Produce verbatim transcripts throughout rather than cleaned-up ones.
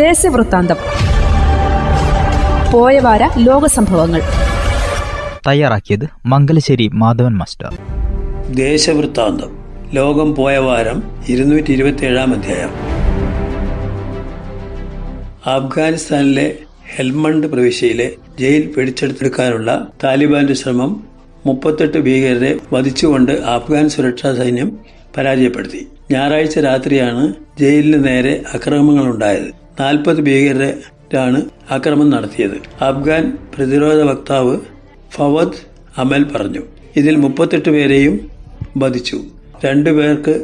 ദേശവൃത്താന്തം. പോയവാര ലോക സംഭവങ്ങൾ തയ്യാറാക്കിയത് മംഗലശ്ശേരി മാധവൻ മാസ്റ്റർ. ദേശവൃത്താന്തം ലോകം പോയ വാരം ഇരുന്നൂറ്റി ഇരുപത്തി ഏഴാം അധ്യായം. അഫ്ഗാനിസ്ഥാനിലെ ഹെൽമണ്ട് പ്രവിശ്യയിലെ ജയിൽ പിടിച്ചെടുത്തെടുക്കാനുള്ള താലിബാന്റെ ശ്രമം മുപ്പത്തെട്ട് ഭീകരരെ വധിച്ചുകൊണ്ട് അഫ്ഗാൻ സുരക്ഷാ സൈന്യം പരാജയപ്പെടുത്തി. ഞായറാഴ്ച രാത്രിയാണ് ജയിലിന് നേരെ അക്രമങ്ങളുണ്ടായത്. നാൽപ്പത് ഭീകരരാണ് അക്രമം നടത്തിയത്. അഫ്ഗാൻ പ്രതിരോധ വക്താവ് ഫവദ് അമൽ പറഞ്ഞു. ഇതിൽ മുപ്പത്തെട്ട് പേരെയും വധിച്ചു, രണ്ടു പേർക്ക്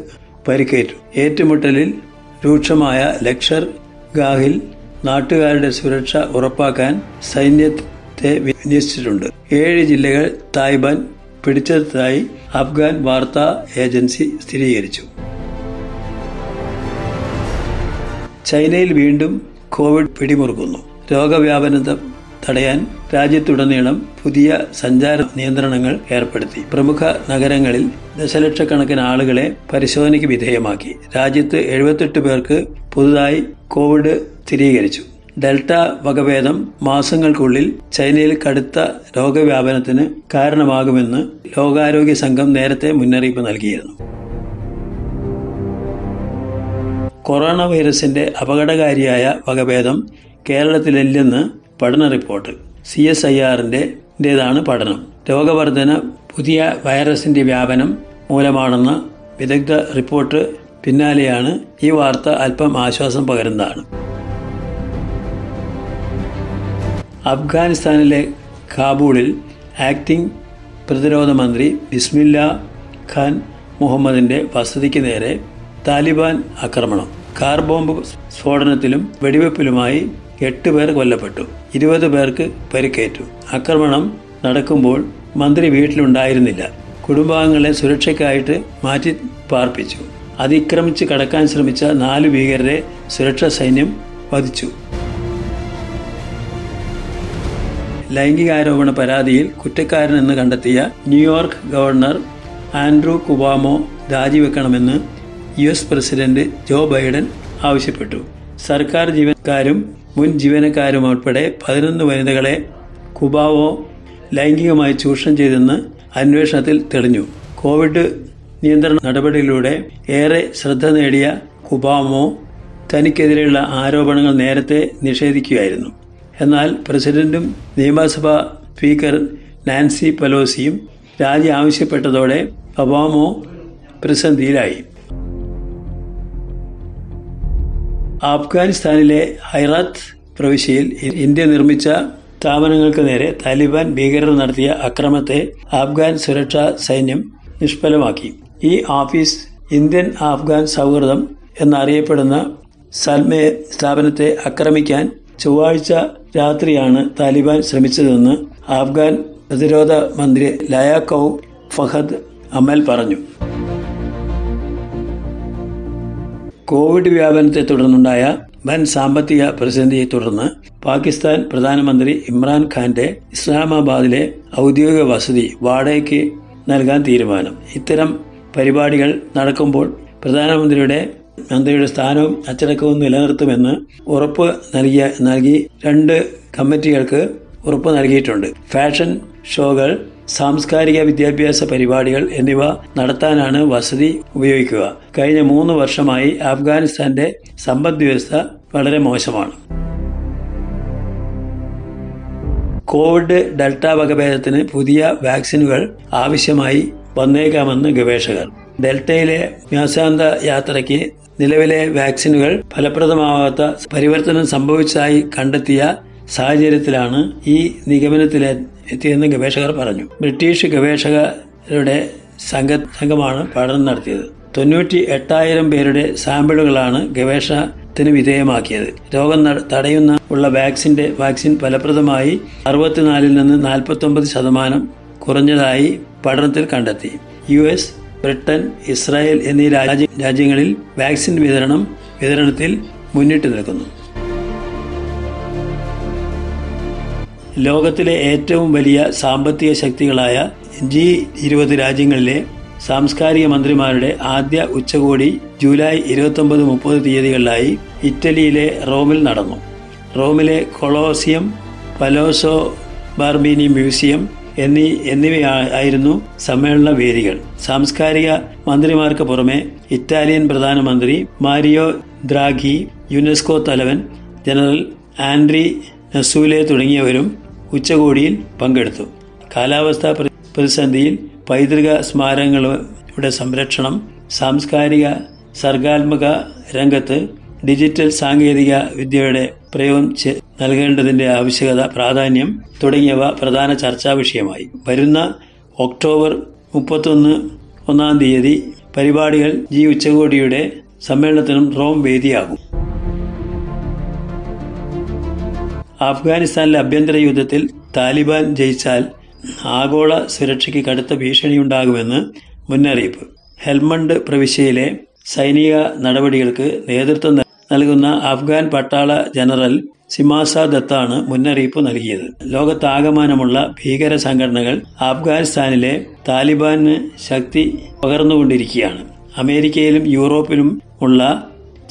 പരിക്കേറ്റു. ഏറ്റുമുട്ടലിൽ രൂക്ഷമായ ലഷ്കർ ഗാഹിൽ നാട്ടുകാരുടെ സുരക്ഷ ഉറപ്പാക്കാൻ സൈന്യത്തെ വിന്യസിച്ചിട്ടുണ്ട്. ഏഴ് ജില്ലകൾ താലിബാൻ പിടിച്ചെടുത്തതായി അഫ്ഗാൻ വാർത്താ ഏജൻസി സ്ഥിരീകരിച്ചു. ചൈനയിൽ വീണ്ടും കോവിഡ് പിടിമുറുക്കുന്നു. രോഗവ്യാപനം തടയാൻ രാജ്യത്തുടനീളം പുതിയ സഞ്ചാര നിയന്ത്രണങ്ങൾ ഏർപ്പെടുത്തി. പ്രമുഖ നഗരങ്ങളിൽ ദശലക്ഷക്കണക്കിന് ആളുകളെ പരിശോധനയ്ക്ക് വിധേയമാക്കി. രാജ്യത്ത് എഴുപത്തെട്ട് പേർക്ക് പുതുതായി കോവിഡ് സ്ഥിരീകരിച്ചു. ഡെൽറ്റ വകഭേദം മാസങ്ങൾക്കുള്ളിൽ ചൈനയിൽ കടുത്ത രോഗവ്യാപനത്തിന് കാരണമാകുമെന്ന് ലോകാരോഗ്യ സംഘം നേരത്തെ മുന്നറിയിപ്പ് നൽകിയിരുന്നു. കൊറോണ വൈറസിന്റെ അപകടകാരിയായ വകഭേദം കേരളത്തിലില്ലെന്ന് പഠന റിപ്പോർട്ട്. സി എസ് ഐ ആറിൻ്റെതാണ് പഠനം. രോഗവർധന പുതിയ വൈറസിന്റെ വ്യാപനം മൂലമാണെന്ന വിദഗ്ധ റിപ്പോർട്ട് പിന്നാലെയാണ് ഈ വാർത്ത അല്പം ആശ്വാസം പകരുന്നതാണ്. അഫ്ഗാനിസ്ഥാനിലെ കാബൂളിൽ ആക്ടിംഗ് പ്രതിരോധ മന്ത്രി ബിസ്മില്ല ഖാൻ മുഹമ്മദിന്റെ വസതിക്ക് നേരെ താലിബാൻ ആക്രമണം. കാർ ബോംബ് സ്ഫോടനത്തിലും വെടിവെപ്പിലുമായി എട്ട് പേർ കൊല്ലപ്പെട്ടു, ഇരുപത് പേർക്ക് പരിക്കേറ്റു. ആക്രമണം നടക്കുമ്പോൾ മന്ത്രി വീട്ടിലുണ്ടായിരുന്നില്ല. കുടുംബാംഗങ്ങളെ സുരക്ഷയ്ക്കായിട്ട് മാറ്റി പാർപ്പിച്ചു. അതിക്രമിച്ച് കടക്കാൻ ശ്രമിച്ച നാല് ഭീകരരെ സുരക്ഷാ സൈന്യം വധിച്ചു. ലൈംഗികാരോപണ പരാതിയിൽ കുറ്റക്കാരനെന്ന് കണ്ടെത്തിയ ന്യൂയോർക്ക് ഗവർണർ ആൻഡ്രൂ കുവാമോ രാജിവെക്കണമെന്ന് U S president Joe Biden ആവശ്യപ്പെട്ടു. സർക്കാർ ജീവനക്കാരും മുൻ ജീവനക്കാരും ഉൾപ്പെടെ പതിനൊന്ന് വനിതകളെ കുബാവോ ലൈംഗികമായി ചൂഷണം ചെയ്തെന്ന് അന്വേഷണത്തിൽ തെളിഞ്ഞു. കോവിഡ് നിയന്ത്രണ നടപടികളിലൂടെ ഏറെ ശ്രദ്ധ നേടിയ കുബാമോ തനിക്കെതിരെയുള്ള ആരോപണങ്ങൾ നേരത്തെ നിഷേധിക്കുകയായിരുന്നു. എന്നാൽ പ്രസിഡന്റും നിയമസഭാ സ്പീക്കർ നാൻസി പെലോസിയും രാജി ആവശ്യപ്പെട്ടതോടെ ഒബാമോ പ്രതിസന്ധിയിലായി. അഫ്ഗാനിസ്ഥാനിലെ ഹെറാത്ത് പ്രവിശ്യയിൽ ഇന്ത്യ നിർമ്മിച്ച സ്ഥാപനങ്ങൾക്ക് നേരെ താലിബാൻ ഭീകരർ നടത്തിയ അക്രമത്തെ അഫ്ഗാൻ സുരക്ഷാ സൈന്യം നിഷ്ഫലമാക്കി. ഈ ഓഫീസ് ഇന്ത്യൻ അഫ്ഗാൻ സൗഹൃദം എന്നറിയപ്പെടുന്ന സൽമ സ്ഥാപനത്തെ ആക്രമിക്കാൻ ചൊവ്വാഴ്ച രാത്രിയാണ് താലിബാൻ ശ്രമിച്ചതെന്ന് അഫ്ഗാൻ പ്രതിരോധ മന്ത്രി ലയാക് കൗൾ ഫഹദ് അമൽ പറഞ്ഞു. കോവിഡ് വ്യാപനത്തെ തുടർന്നുണ്ടായ വൻ സാമ്പത്തിക പ്രതിസന്ധിയെ തുടർന്ന് പാകിസ്ഥാൻ പ്രധാനമന്ത്രി ഇമ്രാൻ ഖാന്റെ ഇസ്ലാമാബാദിലെ ഔദ്യോഗിക വസതി വാടകയ്ക്ക് നൽകാൻ തീരുമാനം. ഇത്തരം പരിപാടികൾ നടക്കുമ്പോൾ പ്രധാനമന്ത്രിയുടെ മന്ത്രിയുടെ സ്ഥാനവും അച്ചടക്കവും നിലനിർത്തുമെന്ന് ഉറപ്പ് നൽകിയ നൽകി രണ്ട് കമ്മിറ്റികൾക്ക് ഉറപ്പ് നൽകിയിട്ടുണ്ട്. ഫാഷൻ ഷോകൾ, സാംസ്കാരിക വിദ്യാഭ്യാസ പരിപാടികൾ എന്നിവ നടത്താനാണ് വസതി ഉപയോഗിക്കുക. കഴിഞ്ഞ മൂന്ന് വർഷമായി അഫ്ഗാനിസ്ഥാന്റെ സമ്പദ് വ്യവസ്ഥ വളരെ മോശമാണ്. കോവിഡ് ഡെൽറ്റ വകഭേദത്തിന് പുതിയ വാക്സിനുകൾ ആവശ്യമായി വന്നേക്കാമെന്ന് ഗവേഷകർ. ഡെൽറ്റയിലെ വ്യാസാന്ത യാത്രയ്ക്ക് നിലവിലെ വാക്സിനുകൾ ഫലപ്രദമാവാത്ത പരിവർത്തനം സംഭവിച്ചതായി കണ്ടെത്തിയ സാഹചര്യത്തിലാണ് ഈ നിഗമനത്തിലെ എത്തിയെന്ന് ഗവേഷകർ പറഞ്ഞു. ബ്രിട്ടീഷ് ഗവേഷകരുടെ സംഘ സംഘമാണ് പഠനം നടത്തിയത്. തൊണ്ണൂറ്റി എട്ടായിരം പേരുടെ സാമ്പിളുകളാണ് ഗവേഷണത്തിന് വിധേയമാക്കിയത്. രോഗം തടയുന്ന ഉള്ള വാക്സിൻ്റെ വാക്സിൻ ഫലപ്രദമായി അറുപത്തിനാലിൽ നിന്ന് നാൽപ്പത്തൊമ്പത് ശതമാനം കുറഞ്ഞതായി പഠനത്തിൽ കണ്ടെത്തി. യു എസ്, ബ്രിട്ടൻ, ഇസ്രായേൽ എന്നീ രാജ്യ രാജ്യങ്ങളിൽ വാക്സിൻ വിതരണം വിതരണത്തിൽ മുന്നിട്ട് നിൽക്കുന്നു. ലോകത്തിലെ ഏറ്റവും വലിയ സാമ്പത്തിക ശക്തികളായ ജി ഇരുപത് രാജ്യങ്ങളിലെ സാംസ്കാരിക മന്ത്രിമാരുടെ ആദ്യ ഉച്ചകോടി ജൂലൈ ഇരുപത്തൊമ്പത് മുപ്പത് തീയതികളിലായി ഇറ്റലിയിലെ റോമിൽ നടന്നു. റോമിലെ കൊളോസിയം, പലോസോ ബാർബിനി മ്യൂസിയം എന്നീ എന്നിവയായിരുന്നു സമ്മേളന വേദികൾ. സാംസ്കാരിക മന്ത്രിമാർക്ക് പുറമെ ഇറ്റാലിയൻ പ്രധാനമന്ത്രി മാരിയോ ദ്രാഗി, യുനെസ്കോ തലവൻ ജനറൽ ആൻഡ്രി അസൂലെ തുടങ്ങിയവരും ഉച്ചകോടിയിൽ പങ്കെടുത്തു. കാലാവസ്ഥാ പ്രതിസന്ധിയിൽ പൈതൃക സ്മാരകങ്ങളുടെ സംരക്ഷണം, സാംസ്കാരിക സർഗാത്മക രംഗത്ത് ഡിജിറ്റൽ സാങ്കേതിക വിദ്യയുടെ പ്രയോഗം നൽകേണ്ടതിൻ്റെ ആവശ്യകത, പ്രാധാന്യം തുടങ്ങിയവ പ്രധാന ചർച്ചാ വിഷയമായി. വരുന്ന ഒക്ടോബർ മുപ്പത്തൊന്ന് ഒന്നാം തീയതി പരിപാടികൾ ജി ഉച്ചകോടിയുടെ സമ്മേളനത്തിനും റോം വേദിയാകും. അഫ്ഗാനിസ്ഥാനിലെ ആഭ്യന്തര യുദ്ധത്തിൽ താലിബാൻ ജയിച്ചാൽ ആഗോള സുരക്ഷയ്ക്ക് കടുത്ത ഭീഷണിയുണ്ടാകുമെന്ന് മുന്നറിയിപ്പ്. ഹെൽമണ്ട് പ്രവിശ്യയിലെ സൈനിക നടപടികൾക്ക് നേതൃത്വം നൽകുന്ന അഫ്ഗാൻ പട്ടാള ജനറൽ സിമാസ ദത്താണ് മുന്നറിയിപ്പ് നൽകിയത്. ലോകത്താകമാനമുള്ള ഭീകര സംഘടനകൾ അഫ്ഗാനിസ്ഥാനിലെ താലിബാന് ശക്തി പകർന്നുകൊണ്ടിരിക്കുകയാണ്. അമേരിക്കയിലും യൂറോപ്പിലും ഉള്ള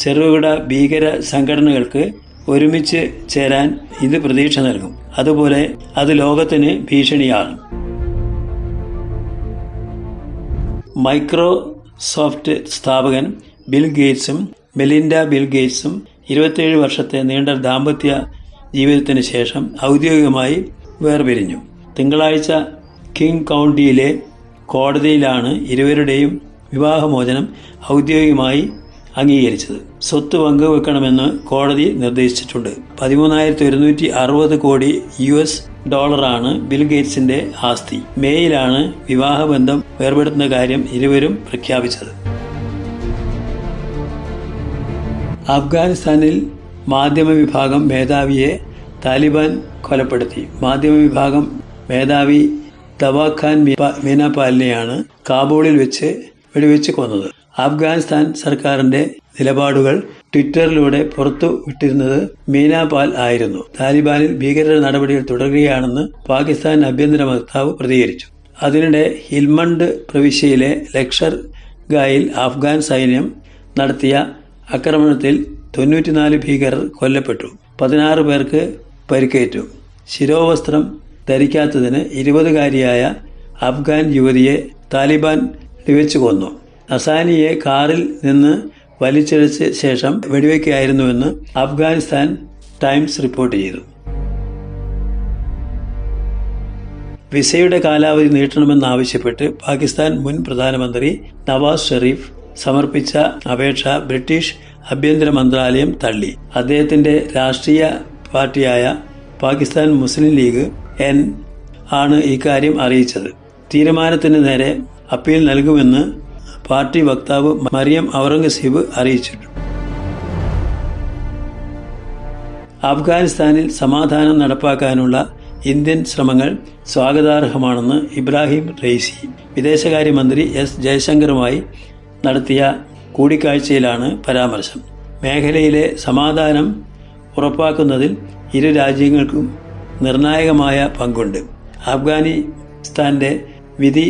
ചെറുകിട ഭീകര സംഘടനകൾക്ക് ഒരുമിച്ച് ചേരാൻ ഇത് പ്രതീക്ഷ നൽകും. അതുപോലെ അത് ലോകത്തിന് ഭീഷണിയാണ്. മൈക്രോസോഫ്റ്റ് സ്ഥാപകൻ ബിൽ ഗേറ്റ്സും മെലിൻഡ ബിൽ ഗേറ്റ്സും ഇരുപത്തിയേഴ് വർഷത്തെ നീണ്ട ദാമ്പത്യ ജീവിതത്തിന് ശേഷം ഔദ്യോഗികമായി വേർപിരിഞ്ഞു. തിങ്കളാഴ്ച കിങ് കൗണ്ടിയിലെ കോടതിയിലാണ് ഇരുവരുടെയും വിവാഹമോചനം ഔദ്യോഗികമായി അംഗീകരിച്ചത്. സ്വത്ത് പങ്കുവെക്കണമെന്ന് കോടതി നിർദ്ദേശിച്ചിട്ടുണ്ട്. പതിമൂന്നായിരത്തി ഒരുന്നൂറ്റി അറുപത് കോടി യു എസ് ഡോളറാണ് ബിൽ ഗേറ്റ്സിന്റെ ആസ്തി. മേയിലാണ് വിവാഹബന്ധം വേർപെടുത്തുന്ന കാര്യം ഇരുവരും പ്രഖ്യാപിച്ചത്. അഫ്ഗാനിസ്ഥാനിൽ മാധ്യമ വിഭാഗം മേധാവിയെ താലിബാൻ കൊലപ്പെടുത്തി. മാധ്യമ വിഭാഗം മേധാവി തവാഖാൻ മീന പാലിനെയാണ് കാബൂളിൽ വെച്ച് വെടിവെച്ച് കൊന്നത്. അഫ്ഗാനിസ്ഥാൻ സർക്കാരിന്റെ നിലപാടുകൾ ട്വിറ്ററിലൂടെ പുറത്തു വിട്ടിരുന്നത് മീന പാൽ ആയിരുന്നു. താലിബാനിൽ ഭീകര നടപടികൾ തുടരുകയാണെന്ന് പാകിസ്ഥാൻ ആഭ്യന്തര വക്താവ് പ്രതികരിച്ചു. അതിനിടെ ഹിൽമണ്ട് പ്രവിശ്യയിലെ ലഷ്കർ ഗായിൽ അഫ്ഗാൻ സൈന്യം നടത്തിയ ആക്രമണത്തിൽ തൊണ്ണൂറ്റിനാല് ഭീകരർ കൊല്ലപ്പെട്ടു. പതിനാറ് പേർക്ക് പരിക്കേറ്റു. ശിരോവസ്ത്രം ധരിക്കാത്തതിന് ഇരുപതുകാരിയായ അഫ്ഗാൻ യുവതിയെ താലിബാൻ വെടിവെച്ചു കൊന്നു. അസാനിയെ കാറിൽ നിന്ന് വലിച്ചിഴച്ച ശേഷം വെടിവെക്കുകയായിരുന്നുവെന്ന് അഫ്ഗാനിസ്ഥാൻ ടൈംസ് റിപ്പോർട്ട് ചെയ്തു. വിസയുടെ കാലാവധി നീട്ടണമെന്നാവശ്യപ്പെട്ട് പാകിസ്ഥാൻ മുൻ പ്രധാനമന്ത്രി നവാസ് ഷെരീഫ് സമർപ്പിച്ച അപേക്ഷ ബ്രിട്ടീഷ് ആഭ്യന്തര മന്ത്രാലയം തള്ളി. അദ്ദേഹത്തിന്റെ രാഷ്ട്രീയ പാർട്ടിയായ പാകിസ്ഥാൻ മുസ്ലിം ലീഗ് എൻ ആണ് ഇക്കാര്യം അറിയിച്ചത്. തീരുമാനത്തിന് നേരെ അപ്പീൽ നൽകുമെന്ന് പാർട്ടി വക്താവ് മറിയം ഔറംഗസീബ് അറിയിച്ചിട്ടുണ്ട്. അഫ്ഗാനിസ്ഥാനിൽ സമാധാനം നടപ്പാക്കാനുള്ള ഇന്ത്യൻ ശ്രമങ്ങൾ സ്വാഗതാർഹമാണെന്ന് ഇബ്രാഹിം റെയ്സി വിദേശകാര്യമന്ത്രി എസ് ജയശങ്കറുമായി നടത്തിയ കൂടിക്കാഴ്ചയിലാണ് പരാമർശം. മേഖലയിലെ സമാധാനം ഉറപ്പാക്കുന്നതിൽ ഇരു രാജ്യങ്ങൾക്കും നിർണായകമായ പങ്കുണ്ട്. അഫ്ഗാനിസ്ഥാന്റെ വിധി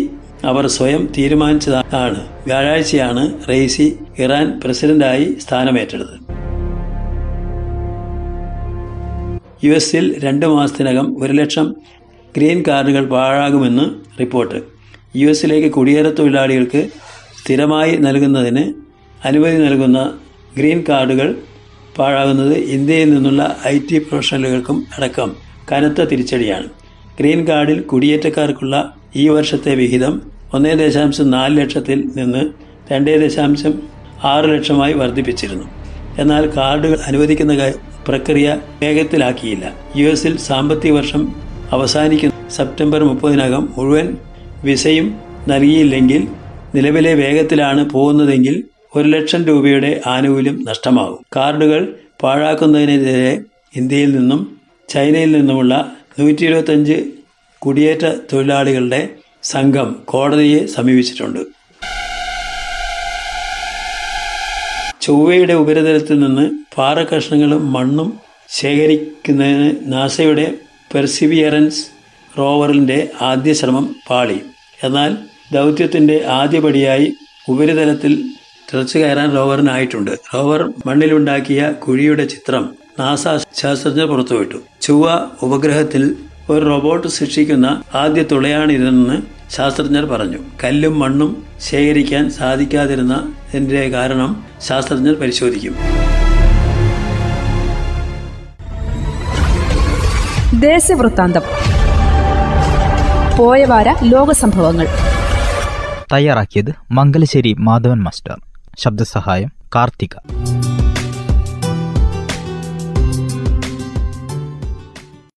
അവർ സ്വയം തീരുമാനിച്ചതാണ്. വ്യാഴാഴ്ചയാണ് റെയ്സി ഇറാൻ പ്രസിഡന്റായി സ്ഥാനമേറ്റെടുത്തത്. യു എസിൽ രണ്ടു മാസത്തിനകം ഒരു ലക്ഷം ഗ്രീൻ കാർഡുകൾ പാഴാകുമെന്ന് റിപ്പോർട്ട്. യു എസിലേക്ക് കുടിയേറ തൊഴിലാളികൾക്ക് സ്ഥിരമായി നൽകുന്നതിന് അനുമതി നൽകുന്ന ഗ്രീൻ കാർഡുകൾ പാഴാകുന്നത് ഇന്ത്യയിൽ നിന്നുള്ള ഐ ടി പ്രൊഫഷണലുകൾക്കും അടക്കം കനത്ത തിരിച്ചടിയാണ്. ഗ്രീൻ കാർഡിൽ കുടിയേറ്റക്കാർക്കുള്ള ഈ വർഷത്തെ വിഹിതം ഒന്നേ ദശാംശം നാല് ലക്ഷത്തിൽ നിന്ന് രണ്ടേ ദശാംശം ആറ് ലക്ഷമായി വർദ്ധിപ്പിച്ചിരുന്നു. എന്നാൽ കാർഡുകൾ അനുവദിക്കുന്ന പ്രക്രിയ വേഗത്തിലാക്കിയില്ല. യു എസിൽ സാമ്പത്തിക വർഷം അവസാനിക്കുന്ന സെപ്റ്റംബർ മുപ്പതിനകം മുഴുവൻ വിസയും നൽകിയില്ലെങ്കിൽ, നിലവിലെ വേഗത്തിലാണ് പോകുന്നതെങ്കിൽ ഒരു ലക്ഷം രൂപയുടെ ആനുകൂല്യം നഷ്ടമാകും. കാർഡുകൾ പാഴാക്കുന്നതിനെതിരെ ഇന്ത്യയിൽ നിന്നും ചൈനയിൽ നിന്നുമുള്ള നൂറ്റി ഇരുപത്തഞ്ച് കുടിയേറ്റ തൊഴിലാളികളുടെ സംഘം കോടതിയെ സമീപിച്ചിട്ടുണ്ട്. ചൊവ്വയുടെ ഉപരിതലത്തിൽ നിന്ന് പാറക്കഷ്ണങ്ങളും മണ്ണും ശേഖരിക്കുന്നതിന് നാസയുടെ പെർസിവിയറൻസ് റോവറിൻ്റെ ആദ്യ ശ്രമം പാളി. എന്നാൽ ദൗത്യത്തിൻ്റെ ആദ്യപടിയായി ഉപരിതലത്തിൽ ചർച്ച കയറാൻ റോവറിനായിട്ടുണ്ട്. റോവർ മണ്ണിലുണ്ടാക്കിയ കുഴിയുടെ ചിത്രം നാസ ശാസ്ത്രജ്ഞർ പുറത്തുവിട്ടു. ചൊവ്വ ഉപഗ്രഹത്തിൽ ഒരു റോബോട്ട് സൃഷ്ടിക്കുന്ന ആദ്യ തുളയാണിതെന്ന് ശാസ്ത്രജ്ഞർ പറഞ്ഞു. കല്ലും മണ്ണും ശേഖരിക്കാൻ സാധിക്കാതിരുന്നതിൻ്റെ കാരണം ശാസ്ത്രജ്ഞർ പരിശോധിക്കും. ദേശവൃത്താന്തം പോയവാര ലോക സംഭവങ്ങൾ. തയ്യാറാക്കിയത് മംഗലശ്ശേരി മാധവൻ മാസ്റ്റർ. ശബ്ദസഹായം കാർത്തിക.